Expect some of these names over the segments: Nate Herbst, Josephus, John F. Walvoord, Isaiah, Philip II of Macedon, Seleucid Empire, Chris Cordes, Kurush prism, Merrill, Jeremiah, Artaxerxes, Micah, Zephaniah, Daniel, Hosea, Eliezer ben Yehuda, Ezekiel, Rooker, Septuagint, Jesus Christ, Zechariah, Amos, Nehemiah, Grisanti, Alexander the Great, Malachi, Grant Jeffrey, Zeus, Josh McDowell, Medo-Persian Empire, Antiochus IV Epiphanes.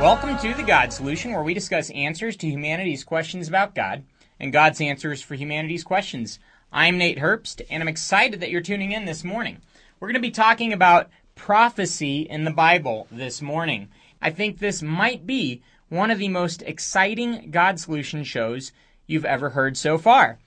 Welcome to The God Solution, where we discuss answers to humanity's questions about God and God's answers for humanity's questions. I'm Nate Herbst, and I'm excited that you're tuning in this morning. We're going to be talking about prophecy in the Bible this morning. I think this might be one of the most exciting God Solution shows you've ever heard so far.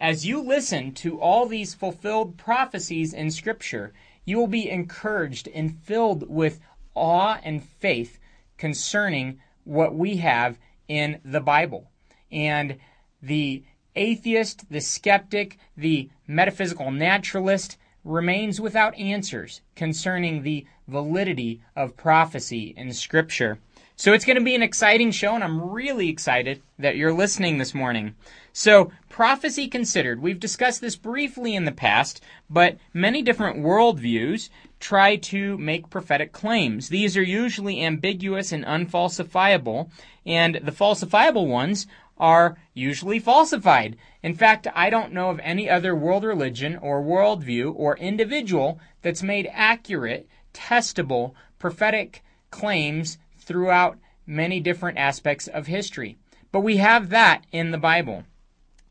As you listen to all these fulfilled prophecies in Scripture, you will be encouraged and filled with awe and faith concerning what we have in the Bible. And the atheist, the skeptic, the metaphysical naturalist remains without answers concerning the validity of prophecy in Scripture. So it's going to be an exciting show, and I'm really excited that you're listening this morning. So, prophecy considered. We've discussed this briefly in the past, but many different worldviews try to make prophetic claims. These are usually ambiguous and unfalsifiable, and the falsifiable ones are usually falsified. In fact, I don't know of any other world religion or worldview or individual that's made accurate, testable, prophetic claims throughout many different aspects of history. But we have that in the Bible.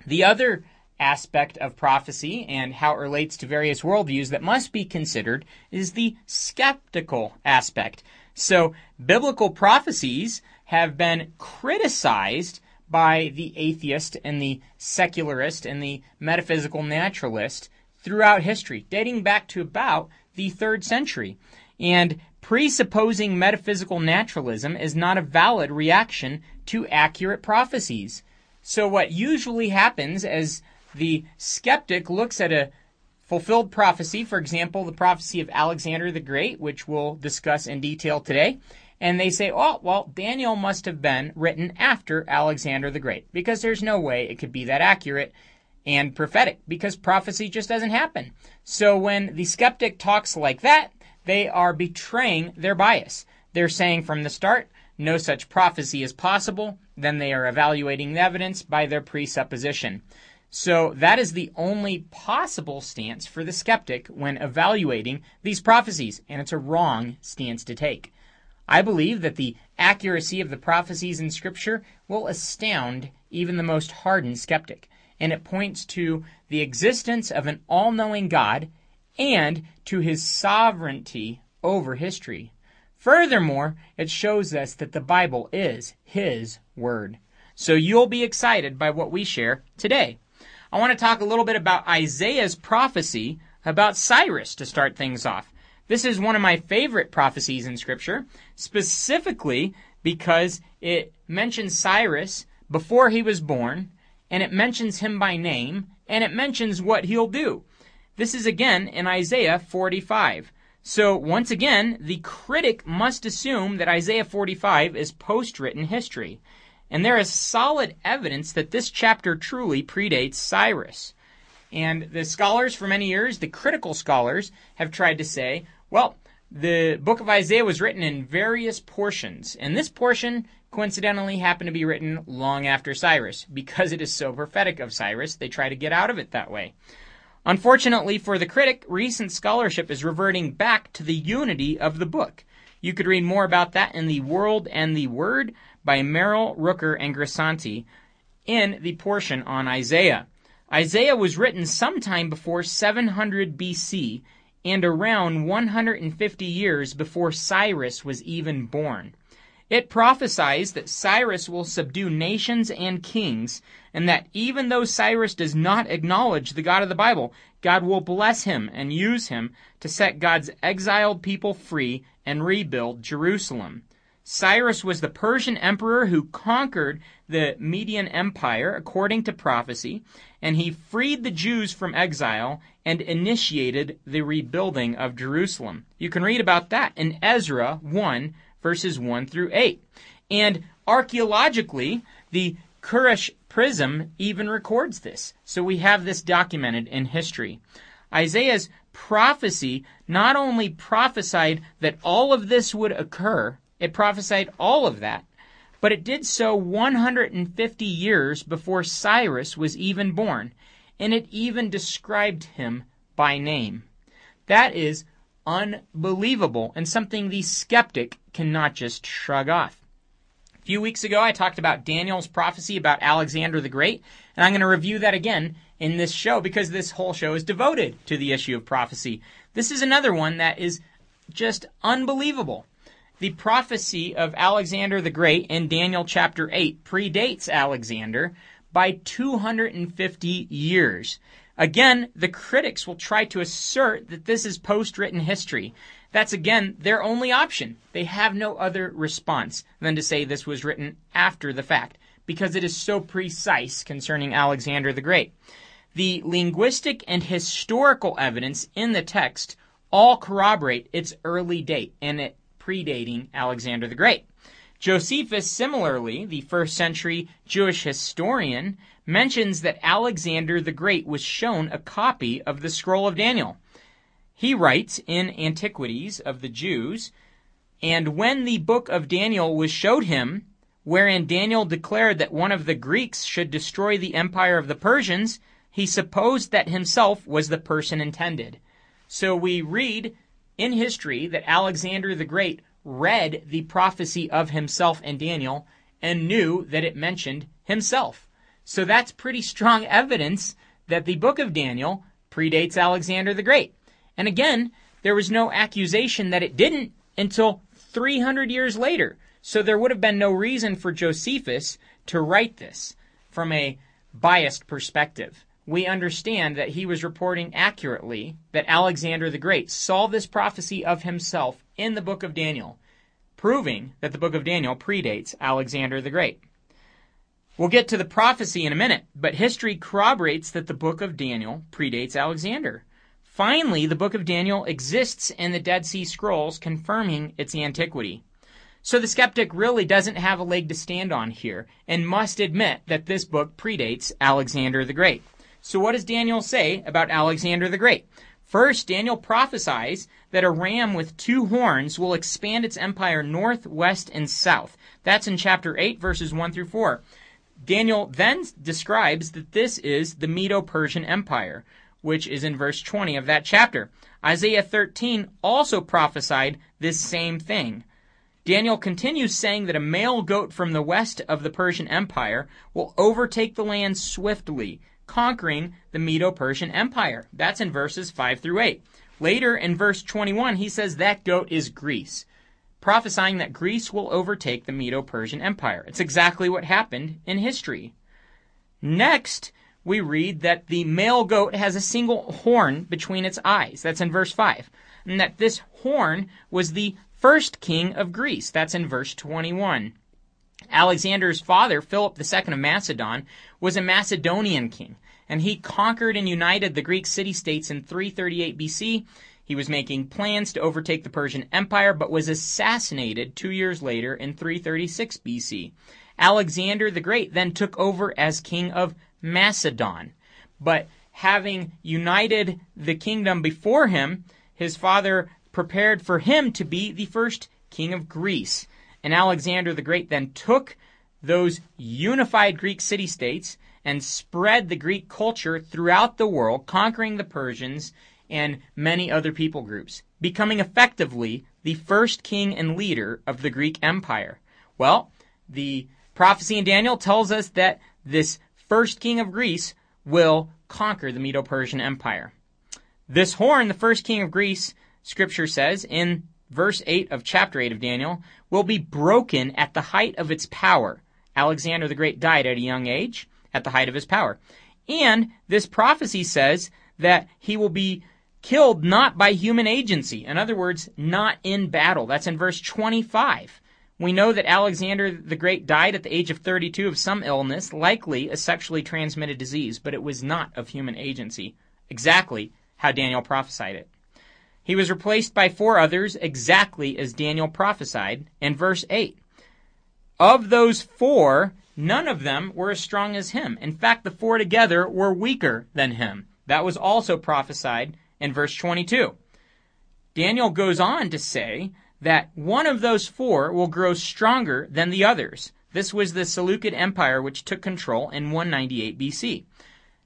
The other aspect of prophecy and how it relates to various worldviews that must be considered is the skeptical aspect. So, biblical prophecies have been criticized by the atheist and the secularist and the metaphysical naturalist throughout history, dating back to about the 3rd century. And presupposing metaphysical naturalism is not a valid reaction to accurate prophecies. So what usually happens as the skeptic looks at a fulfilled prophecy, for example, the prophecy of Alexander the Great, which we'll discuss in detail today, and they say, oh, well, Daniel must have been written after Alexander the Great, because there's no way it could be that accurate and prophetic, because prophecy just doesn't happen. So when the skeptic talks like that, they are betraying their bias. They're saying from the start, no such prophecy is possible. Then they are evaluating the evidence by their presupposition. So that is the only possible stance for the skeptic when evaluating these prophecies, and it's a wrong stance to take. I believe that the accuracy of the prophecies in Scripture will astound even the most hardened skeptic, and it points to the existence of an all-knowing God and to his sovereignty over history. Furthermore, it shows us that the Bible is his word. So you'll be excited by what we share today. I want to talk a little bit about Isaiah's prophecy about Cyrus to start things off. This is one of my favorite prophecies in Scripture, specifically because it mentions Cyrus before he was born, and it mentions him by name, and it mentions what he'll do. This is again in Isaiah 45. So once again, the critic must assume that Isaiah 45 is post-written history. And there is solid evidence that this chapter truly predates Cyrus. And the scholars for many years, the critical scholars, have tried to say, well, the book of Isaiah was written in various portions. And this portion coincidentally happened to be written long after Cyrus. Because it is so prophetic of Cyrus, they try to get out of it that way. Unfortunately for the critic, recent scholarship is reverting back to the unity of the book. You could read more about that in The World and the Word by Merrill, Rooker, and Grisanti in the portion on Isaiah. Isaiah was written sometime before 700 BC and around 150 years before Cyrus was even born. It prophesies that Cyrus will subdue nations and kings, and that even though Cyrus does not acknowledge the God of the Bible, God will bless him and use him to set God's exiled people free and rebuild Jerusalem. Cyrus was the Persian emperor who conquered the Median Empire according to prophecy, and he freed the Jews from exile and initiated the rebuilding of Jerusalem. You can read about that in Ezra 1, verses 1 through 8. And archaeologically, the Kurush prism even records this. So we have this documented in history. Isaiah's prophecy not only prophesied that all of this would occur, it prophesied all of that, but it did so 150 years before Cyrus was even born, and it even described him by name. That is unbelievable, and something the skeptic cannot just shrug off. few weeks ago, I talked about Daniel's prophecy about Alexander the Great, and I'm going to review that again in this show because this whole show is devoted to the issue of prophecy. This is another one that is just unbelievable. The prophecy of Alexander the Great in Daniel chapter 8 predates Alexander by 250 years. Again, the critics will try to assert that this is post-written history. That's, again, their only option. They have no other response than to say this was written after the fact, because it is so precise concerning Alexander the Great. The linguistic and historical evidence in the text all corroborate its early date and it predating Alexander the Great. Josephus, similarly, the first-century Jewish historian, mentions that Alexander the Great was shown a copy of the Scroll of Daniel. He writes in Antiquities of the Jews, "And when the book of Daniel was showed him, wherein Daniel declared that one of the Greeks should destroy the empire of the Persians, he supposed that himself was the person intended." So we read in history that Alexander the Great read the prophecy of himself and Daniel and knew that it mentioned himself. So that's pretty strong evidence that the book of Daniel predates Alexander the Great. And again, there was no accusation that it didn't until 300 years later. So there would have been no reason for Josephus to write this from a biased perspective. We understand that he was reporting accurately that Alexander the Great saw this prophecy of himself in the book of Daniel, proving that the book of Daniel predates Alexander the Great. We'll get to the prophecy in a minute, but history corroborates that the book of Daniel predates Alexander. Finally, the book of Daniel exists in the Dead Sea Scrolls, confirming its antiquity. So the skeptic really doesn't have a leg to stand on here and must admit that this book predates Alexander the Great. So what does Daniel say about Alexander the Great? First, Daniel prophesies that a ram with two horns will expand its empire north, west, and south. That's in chapter 8, verses 1 through 4. Daniel then describes that this is the Medo-Persian Empire, which is in verse 20 of that chapter. Isaiah 13 also prophesied this same thing. Daniel continues saying that a male goat from the west of the Persian Empire will overtake the land swiftly, conquering the Medo-Persian Empire. That's in verses 5 through 8. Later, in verse 21, he says that goat is Greece, prophesying that Greece will overtake the Medo-Persian Empire. It's exactly what happened in history. Next, we read that the male goat has a single horn between its eyes. That's in verse 5. And that this horn was the first king of Greece. That's in verse 21. Alexander's father, Philip II of Macedon, was a Macedonian king, and he conquered and united the Greek city-states in 338 BC. He was making plans to overtake the Persian Empire, but was assassinated 2 years later in 336 BC. Alexander the Great then took over as king of Macedon, but having united the kingdom before him, his father prepared for him to be the first king of Greece. And Alexander the Great then took those unified Greek city-states and spread the Greek culture throughout the world, conquering the Persians and many other people groups, becoming effectively the first king and leader of the Greek Empire. Well, the prophecy in Daniel tells us that this first king of Greece will conquer the Medo-Persian Empire. This horn, the first king of Greece, Scripture says in verse 8 of chapter 8 of Daniel, will be broken at the height of its power. Alexander the Great died at a young age, at the height of his power. And this prophecy says that he will be killed not by human agency. In other words, not in battle. That's in verse 25. We know that Alexander the Great died at the age of 32 of some illness, likely a sexually transmitted disease, but it was not of human agency, exactly how Daniel prophesied it. He was replaced by 4 others, exactly as Daniel prophesied in verse 8. Of those 4, none of them were as strong as him. In fact, the 4 together were weaker than him. That was also prophesied in verse 22. Daniel goes on to say that one of those 4 will grow stronger than the others. This was the Seleucid Empire, which took control in 198 BC.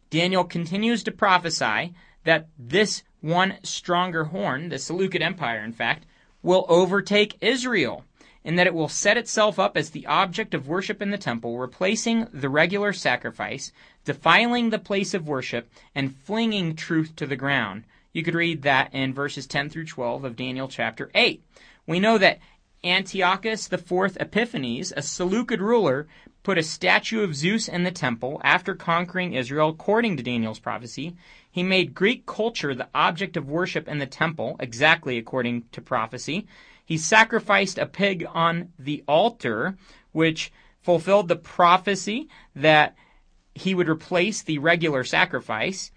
Daniel continues to prophesy that this one stronger horn, the Seleucid Empire in fact, will overtake Israel. in that it will set itself up as the object of worship in the temple, replacing the regular sacrifice, defiling the place of worship, and flinging truth to the ground. You could read that in verses 10 through 12 of Daniel chapter 8. We know that Antiochus IV Epiphanes, a Seleucid ruler, put a statue of Zeus in the temple after conquering Israel according to Daniel's prophecy. He made Greek culture the object of worship in the temple, exactly according to prophecy. He sacrificed a pig on the altar, which fulfilled the prophecy that he would replace the regular sacrifice.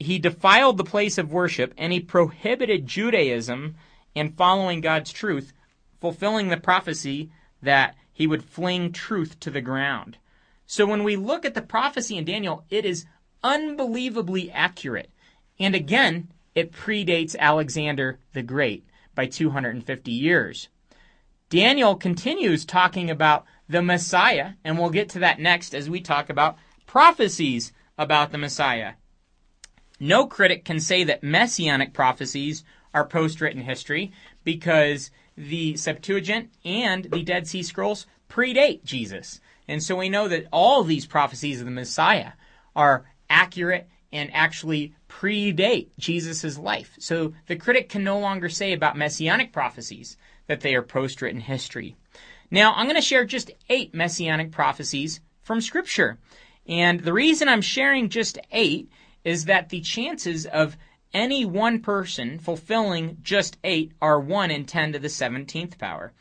He defiled the place of worship, and he prohibited Judaism in following God's truth, fulfilling the prophecy that he would fling truth to the ground. So when we look at the prophecy in Daniel, it is unbelievably accurate. And again, it predates Alexander the Great by 250 years. Daniel continues talking about the Messiah, and we'll get to that next as we talk about prophecies about the Messiah. No critic can say that messianic prophecies are post-written history because the Septuagint and the Dead Sea Scrolls predate Jesus. And so we know that all these prophecies of the Messiah are accurate and actually predate Jesus' life. So the critic can no longer say about messianic prophecies that they are post-written history. Now, I'm going to share just 8 messianic prophecies from Scripture. And the reason I'm sharing just 8 is that the chances of any one person fulfilling just 8 are 1 in 10 to the 17th power.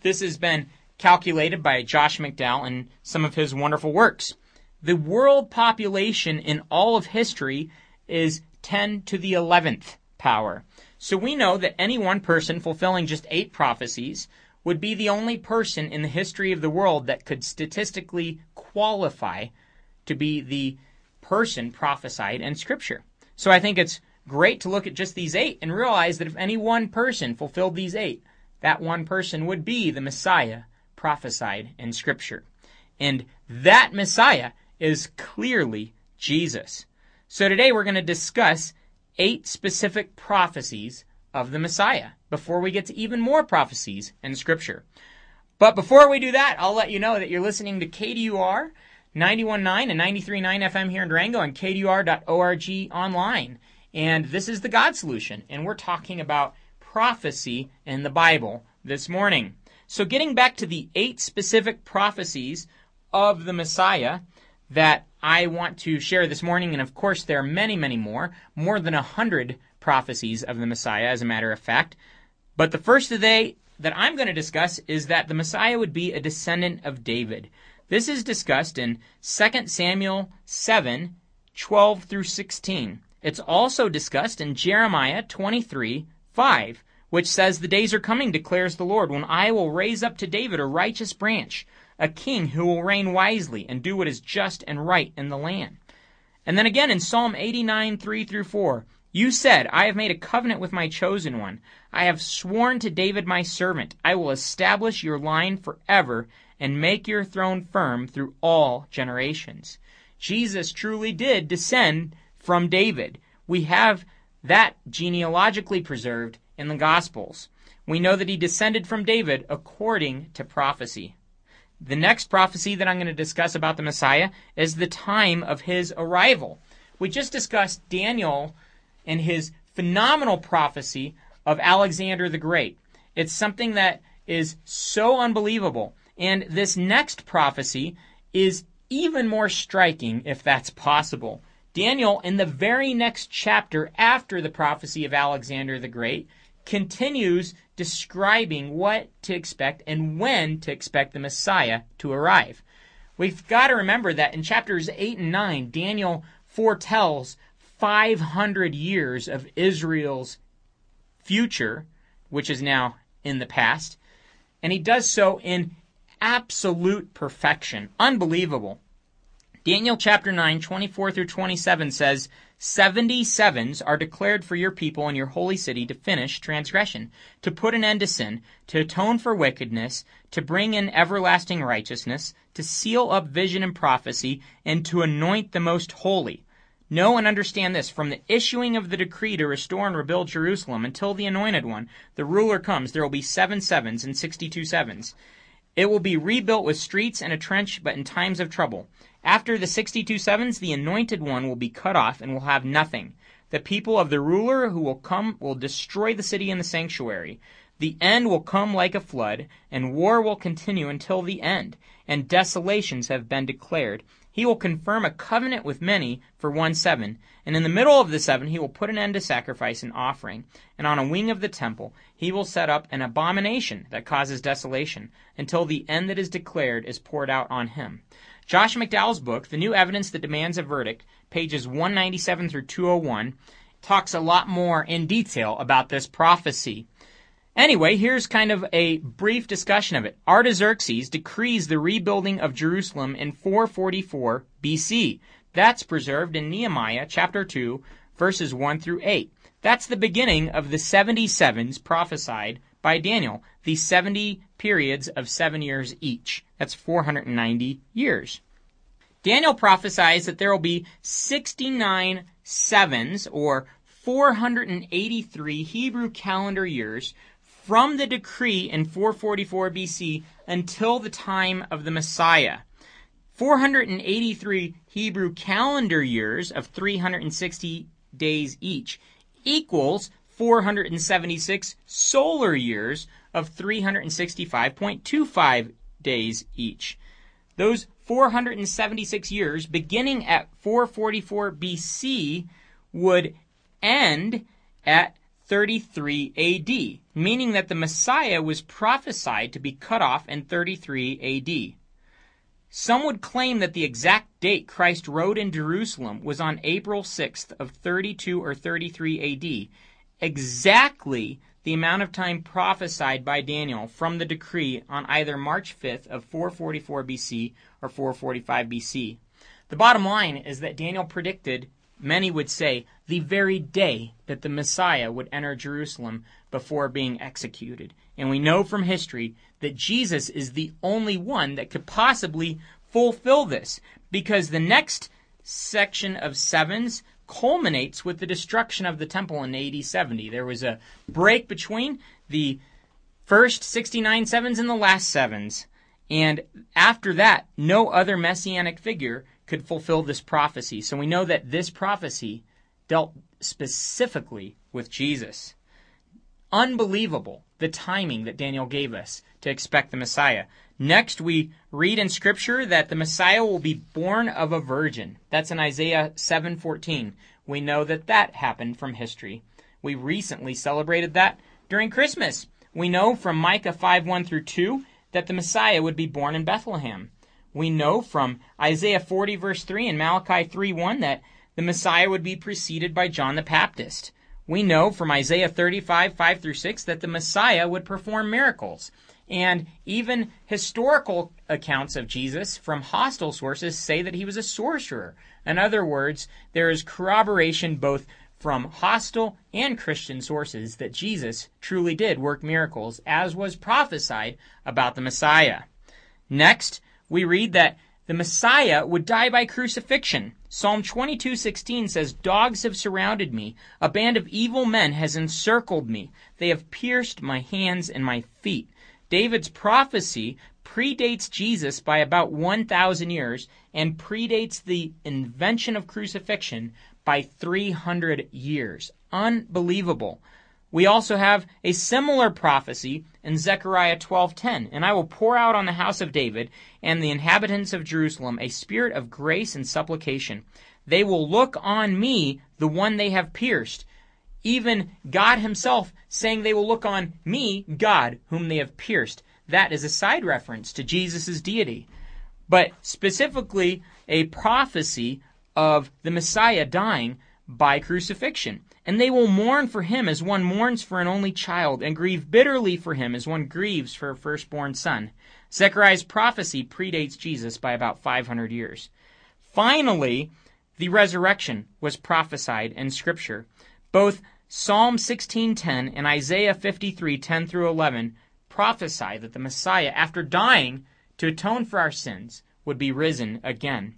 This has been calculated by Josh McDowell in some of his wonderful works. The world population in all of history is 10 to the 11th power. So we know that any one person fulfilling just 8 prophecies would be the only person in the history of the world that could statistically qualify to be the person prophesied in Scripture. So I think it's great to look at just these 8 and realize that if any one person fulfilled these 8, that one person would be the Messiah prophesied in Scripture. And that Messiah is clearly Jesus. So today we're going to discuss 8 specific prophecies of the Messiah before we get to even more prophecies in Scripture. But before we do that, I'll let you know that you're listening to KDUR 91.9 and 93.9 FM here in Durango and KDUR.org online. And this is The God Solution, and we're talking about prophecy in the Bible this morning. So getting back to the 8 specific prophecies of the Messiah that I want to share this morning, and of course there are many, many more than 100 prophecies of the Messiah, as a matter of fact. But the first today that I'm going to discuss is that the Messiah would be a descendant of David. This is discussed in 2 Samuel 7, 12 through 16. It's also discussed in Jeremiah 23, 5, which says, "The days are coming, declares the Lord, when I will raise up to David a righteous branch, a king who will reign wisely and do what is just and right in the land." And then again in Psalm 89, 3 through 4, "You said, I have made a covenant with my chosen one. I have sworn to David my servant. I will establish your line forever and make your throne firm through all generations." Jesus truly did descend from David. We have that genealogically preserved in the Gospels. We know that he descended from David according to prophecy. The next prophecy that I'm going to discuss about the Messiah is the time of his arrival. We just discussed Daniel and his phenomenal prophecy of Alexander the Great. It's something that is so unbelievable. And this next prophecy is even more striking, if that's possible. Daniel, in the very next chapter after the prophecy of Alexander the Great, continues describing what to expect and when to expect the Messiah to arrive. We've got to remember that in chapters 8 and 9, Daniel foretells 500 years of Israel's future, which is now in the past, and he does so in absolute perfection. Unbelievable. Daniel chapter 9, 24 through 27 says, 77s are declared for your people and your holy city to finish transgression, to put an end to sin, to atone for wickedness, to bring in everlasting righteousness, to seal up vision and prophecy, and to anoint the most holy. Know and understand this, from the issuing of the decree to restore and rebuild Jerusalem until the Anointed One, the ruler comes, there will be 7 sevens and 62 sevens. It will be rebuilt with streets and a trench, but in times of trouble. After the 62 sevens, the Anointed One will be cut off and will have nothing. The people of the ruler who will come will destroy the city and the sanctuary. The end will come like a flood, and war will continue until the end, and desolations have been declared. He will confirm a covenant with many for 1 7, and in the middle of the 7 he will put an end to sacrifice and offering, and on a wing of the temple he will set up an abomination that causes desolation, until the end that is declared is poured out on him. Josh McDowell's book, The New Evidence That Demands a Verdict, pages 197 through 201, talks a lot more in detail about this prophecy. Anyway, here's kind of a brief discussion of it. Artaxerxes decrees the rebuilding of Jerusalem in 444 BC. That's preserved in Nehemiah chapter 2, verses 1 through 8. That's the beginning of the 77s prophesied by Daniel, the 70 periods of 7 years each. That's 490 years. Daniel prophesies that there will be 69 sevens, or 483 Hebrew calendar years, from the decree in 444 BC until the time of the Messiah. 483 Hebrew calendar years of 360 days each equals 476 solar years of 365.25 days each. Those 476 years, beginning at 444 BC, would end at 33 AD, meaning that the Messiah was prophesied to be cut off in 33 AD. Some would claim that the exact date Christ rode in Jerusalem was on April 6th of 32 or 33 AD, exactly the amount of time prophesied by Daniel from the decree on either March 5th of 444 BC or 445 BC. The bottom line is that Daniel predicted, many would say, the very day that the Messiah would enter Jerusalem before being executed. And we know from history that Jesus is the only one that could possibly fulfill this, because the next section of sevens culminates with the destruction of the temple in AD 70. There was a break between the first 69 sevens and the last sevens. And after that, no other messianic figure could fulfill this prophecy. So we know that this prophecy dealt specifically with Jesus. Unbelievable, the timing that Daniel gave us to expect the Messiah. Next, we read in Scripture that the Messiah will be born of a virgin. That's in Isaiah 7:14. We know that that happened from history. We recently celebrated that during Christmas. We know from Micah 5:1 through 2 that the Messiah would be born in Bethlehem. We know from Isaiah 40 verse 3 and Malachi 3:1 that the Messiah would be preceded by John the Baptist. We know from Isaiah 35:5 through 6 that the Messiah would perform miracles. And even historical accounts of Jesus from hostile sources say that he was a sorcerer. In other words, there is corroboration both from hostile and Christian sources that Jesus truly did work miracles, as was prophesied about the Messiah. Next, we read that the Messiah would die by crucifixion. Psalm 22:16 says, "Dogs have surrounded me. A band of evil men has encircled me. They have pierced my hands and my feet." David's prophecy predates Jesus by about 1,000 years and predates the invention of crucifixion by 300 years. Unbelievable. We also have a similar prophecy in Zechariah 12:10, "And I will pour out on the house of David and the inhabitants of Jerusalem a spirit of grace and supplication. They will look on me, the one they have pierced." Even God himself saying they will look on me, God, whom they have pierced. That is a side reference to Jesus' deity, but specifically a prophecy of the Messiah dying by crucifixion. "And they will mourn for him as one mourns for an only child, and grieve bitterly for him as one grieves for a firstborn son." Zechariah's prophecy predates Jesus by about 500 years. Finally, the resurrection was prophesied in Scripture. Both Psalm 16:10 and Isaiah 53:10 through 11 prophesy that the Messiah, after dying to atone for our sins, would be risen again.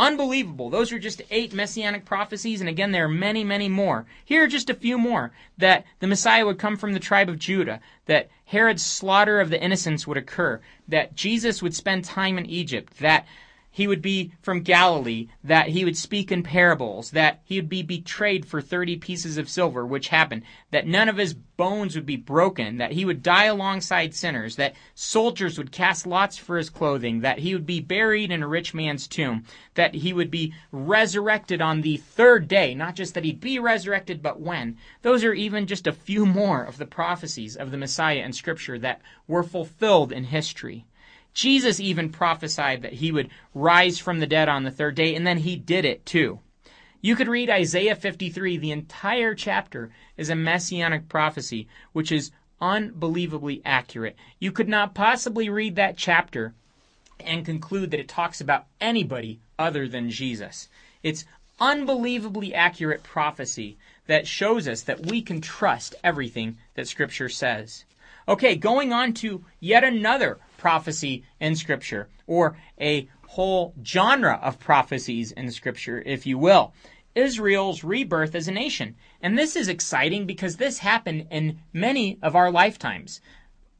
Unbelievable. Those are just 8 messianic prophecies, and again, there are many, many more. Here are just a few more. That the Messiah would come from the tribe of Judah, that Herod's slaughter of the innocents would occur, that Jesus would spend time in Egypt, that he would be from Galilee, that he would speak in parables, that he would be betrayed for 30 pieces of silver, which happened, that none of his bones would be broken, that he would die alongside sinners, that soldiers would cast lots for his clothing, that he would be buried in a rich man's tomb, that he would be resurrected on the 3rd day, not just that he'd be resurrected, but when. Those are even just a few more of the prophecies of the Messiah in Scripture that were fulfilled in history. Jesus even prophesied that he would rise from the dead on the 3rd day, and then he did it too. You could read Isaiah 53. The entire chapter is a messianic prophecy, which is unbelievably accurate. You could not possibly read that chapter and conclude that it talks about anybody other than Jesus. It's unbelievably accurate prophecy that shows us that we can trust everything that Scripture says. Okay, going on to yet another prophecy in Scripture, or a whole genre of prophecies in Scripture, if you will. Israel's rebirth as a nation. And this is exciting because this happened in many of our lifetimes.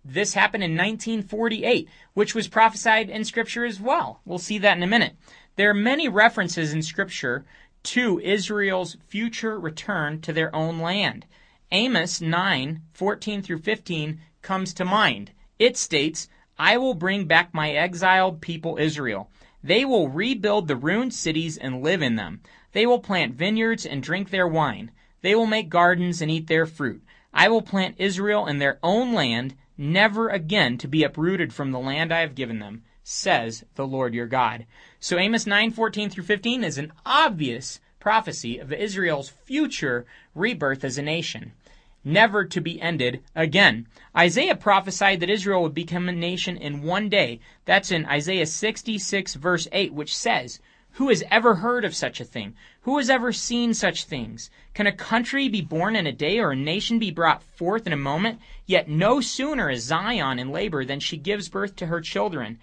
This happened in 1948, which was prophesied in Scripture as well. We'll see that in a minute. There are many references in Scripture to Israel's future return to their own land. Amos 9:14-15 comes to mind. It states, "I will bring back my exiled people Israel. They will rebuild the ruined cities and live in them. They will plant vineyards and drink their wine. They will make gardens and eat their fruit. I will plant Israel in their own land, never again to be uprooted from the land I have given them, says the Lord your God." So Amos 9:14-15 is an obvious prophecy of Israel's future rebirth as a nation, never to be ended again. Isaiah prophesied that Israel would become a nation in one day. That's in Isaiah 66:8, which says, "Who has ever heard of such a thing? Who has ever seen such things? Can a country be born in a day, or a nation be brought forth in a moment? Yet no sooner is Zion in labor than she gives birth to her children."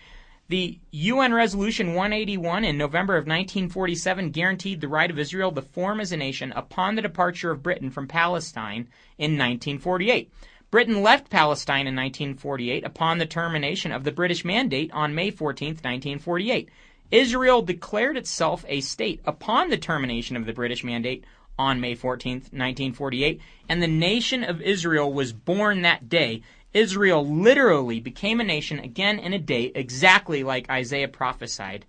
The UN Resolution 181 in November of 1947 guaranteed the right of Israel to form as a nation upon the departure of Britain from Palestine in 1948. Britain left Palestine in 1948 upon the termination of the British Mandate on May 14, 1948. Israel declared itself a state upon the termination of the British Mandate on May 14, 1948, and the nation of Israel was born that day. Israel literally became a nation again in a day, exactly like Isaiah prophesied.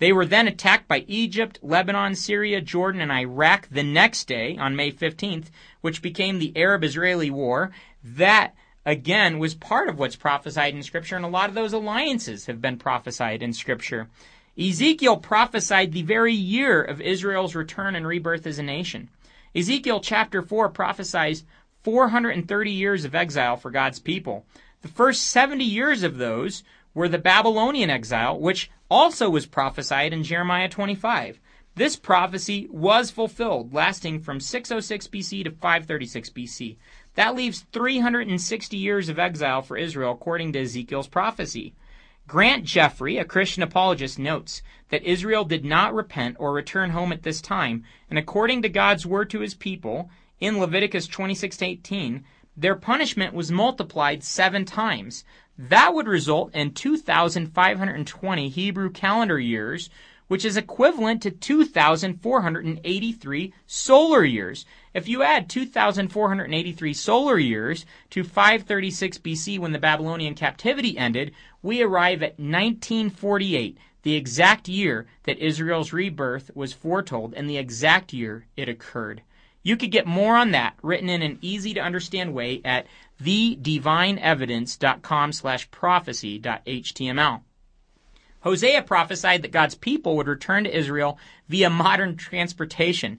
They were then attacked by Egypt, Lebanon, Syria, Jordan, and Iraq the next day, on May 15th, which became the Arab-Israeli War. That, again, was part of what's prophesied in Scripture, and a lot of those alliances have been prophesied in Scripture. Ezekiel prophesied the very year of Israel's return and rebirth as a nation. Ezekiel chapter 4 prophesies 430 years of exile for God's people. The first 70 years of those were the Babylonian exile, which also was prophesied in Jeremiah 25. This prophecy was fulfilled, lasting from 606 BC to 536 BC. That leaves 360 years of exile for Israel, according to Ezekiel's prophecy. Grant Jeffrey, a Christian apologist, notes that Israel did not repent or return home at this time, and according to God's word to his people, in Leviticus 26:18, their punishment was multiplied 7 times. That would result in 2,520 Hebrew calendar years, which is equivalent to 2,483 solar years. If you add 2,483 solar years to 536 BC when the Babylonian captivity ended, we arrive at 1948, the exact year that Israel's rebirth was foretold and the exact year it occurred. You could get more on that written in an easy-to-understand way at thedivineevidence.com/prophecy.html. Hosea prophesied that God's people would return to Israel via modern transportation.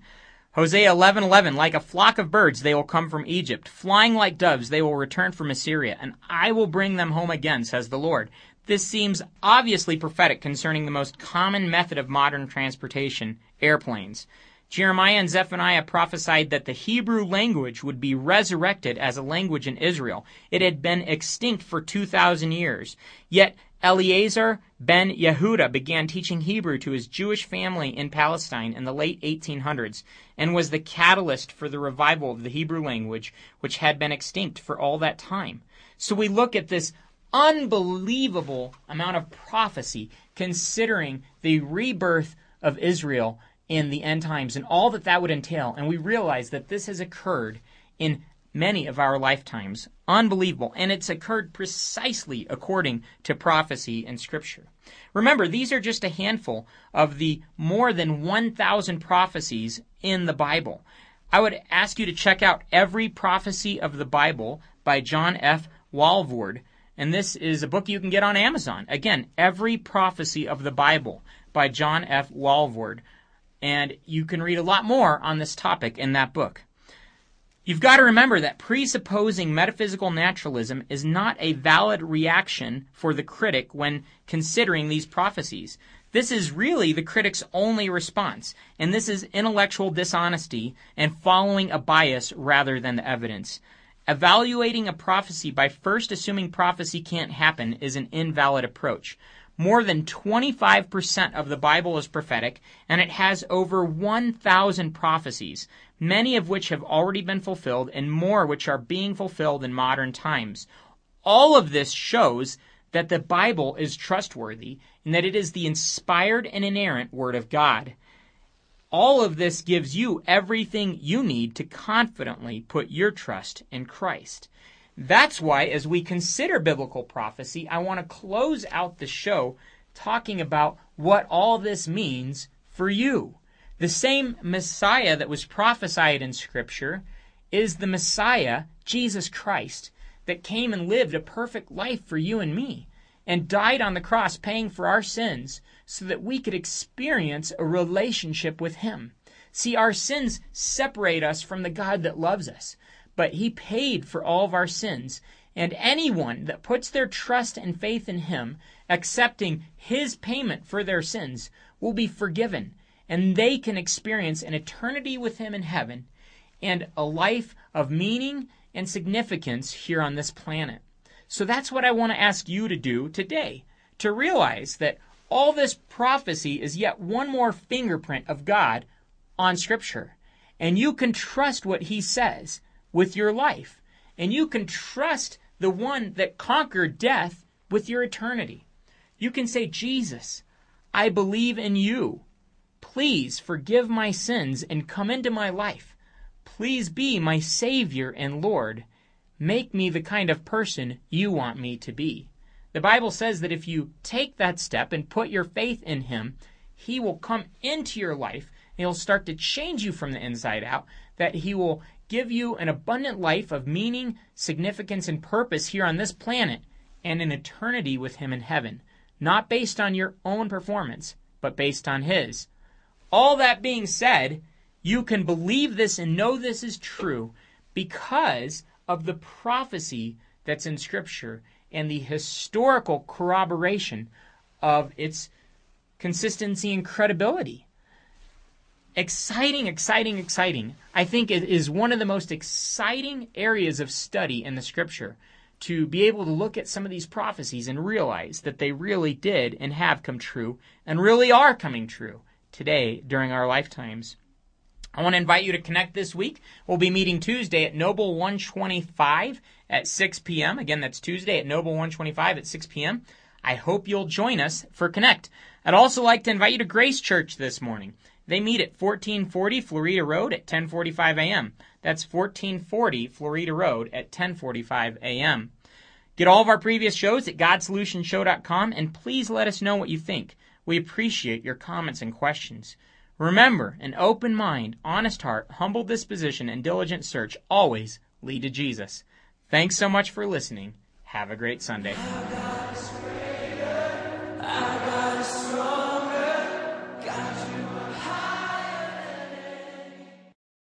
Hosea 11:11, "Like a flock of birds they will come from Egypt. Flying like doves they will return from Assyria, and I will bring them home again, says the Lord." This seems obviously prophetic concerning the most common method of modern transportation, airplanes. Jeremiah and Zephaniah prophesied that the Hebrew language would be resurrected as a language in Israel. It had been extinct for 2,000 years. Yet Eliezer ben Yehuda began teaching Hebrew to his Jewish family in Palestine in the late 1800s and was the catalyst for the revival of the Hebrew language, which had been extinct for all that time. So we look at this unbelievable amount of prophecy considering the rebirth of Israel in the end times and all that that would entail, and we realize that this has occurred in many of our lifetimes. Unbelievable. And it's occurred precisely according to prophecy and Scripture. Remember, these are just a handful of the more than 1,000 prophecies in the Bible. I would ask you to check out Every Prophecy of the Bible by John F. Walvoord, and this is a book you can get on Amazon. Again, Every Prophecy of the Bible by John F. Walvoord, and you can read a lot more on this topic in that book. You've got to remember that presupposing metaphysical naturalism is not a valid reaction for the critic when considering these prophecies. This is really the critic's only response, and this is intellectual dishonesty and following a bias rather than the evidence. Evaluating a prophecy by first assuming prophecy can't happen is an invalid approach. More than 25% of the Bible is prophetic, and it has over 1,000 prophecies, many of which have already been fulfilled and more which are being fulfilled in modern times. All of this shows that the Bible is trustworthy and that it is the inspired and inerrant Word of God. All of this gives you everything you need to confidently put your trust in Christ. That's why, as we consider biblical prophecy, I want to close out the show talking about what all this means for you. The same Messiah that was prophesied in Scripture is the Messiah, Jesus Christ, that came and lived a perfect life for you and me, and died on the cross paying for our sins so that we could experience a relationship with Him. See, our sins separate us from the God that loves us, but He paid for all of our sins, and anyone that puts their trust and faith in Him, accepting His payment for their sins, will be forgiven, and they can experience an eternity with Him in heaven and a life of meaning and significance here on this planet. So that's what I want to ask you to do today, to realize that all this prophecy is yet one more fingerprint of God on Scripture, and you can trust what He says with your life, and you can trust the one that conquered death with your eternity. You can say, Jesus, I believe in you. Please forgive my sins and come into my life. Please be my Savior and Lord. Make me the kind of person you want me to be. The Bible says that if you take that step and put your faith in Him, He will come into your life, and He'll start to change you from the inside out, that He will give you an abundant life of meaning, significance, and purpose here on this planet and an eternity with Him in heaven, not based on your own performance, but based on His. All that being said, you can believe this and know this is true because of the prophecy that's in Scripture and the historical corroboration of its consistency and credibility. Exciting. I think it is one of the most exciting areas of study in the Scripture, to be able to look at some of these prophecies and realize that they really did and have come true and really are coming true today during our lifetimes. I want to invite you to connect this week. We'll be meeting Tuesday at Noble 125 at 6 p.m. Again, that's Tuesday at Noble 125 at 6 p.m. I hope you'll join us for Connect. I'd also like to invite you to Grace Church this morning. They meet at 1440 Florida Road at 10:45 a.m. That's 1440 Florida Road at 10:45 a.m. Get all of our previous shows at GodSolutionShow.com, and please let us know what you think. We appreciate your comments and questions. Remember, an open mind, honest heart, humble disposition, and diligent search always lead to Jesus. Thanks so much for listening. Have a great Sunday.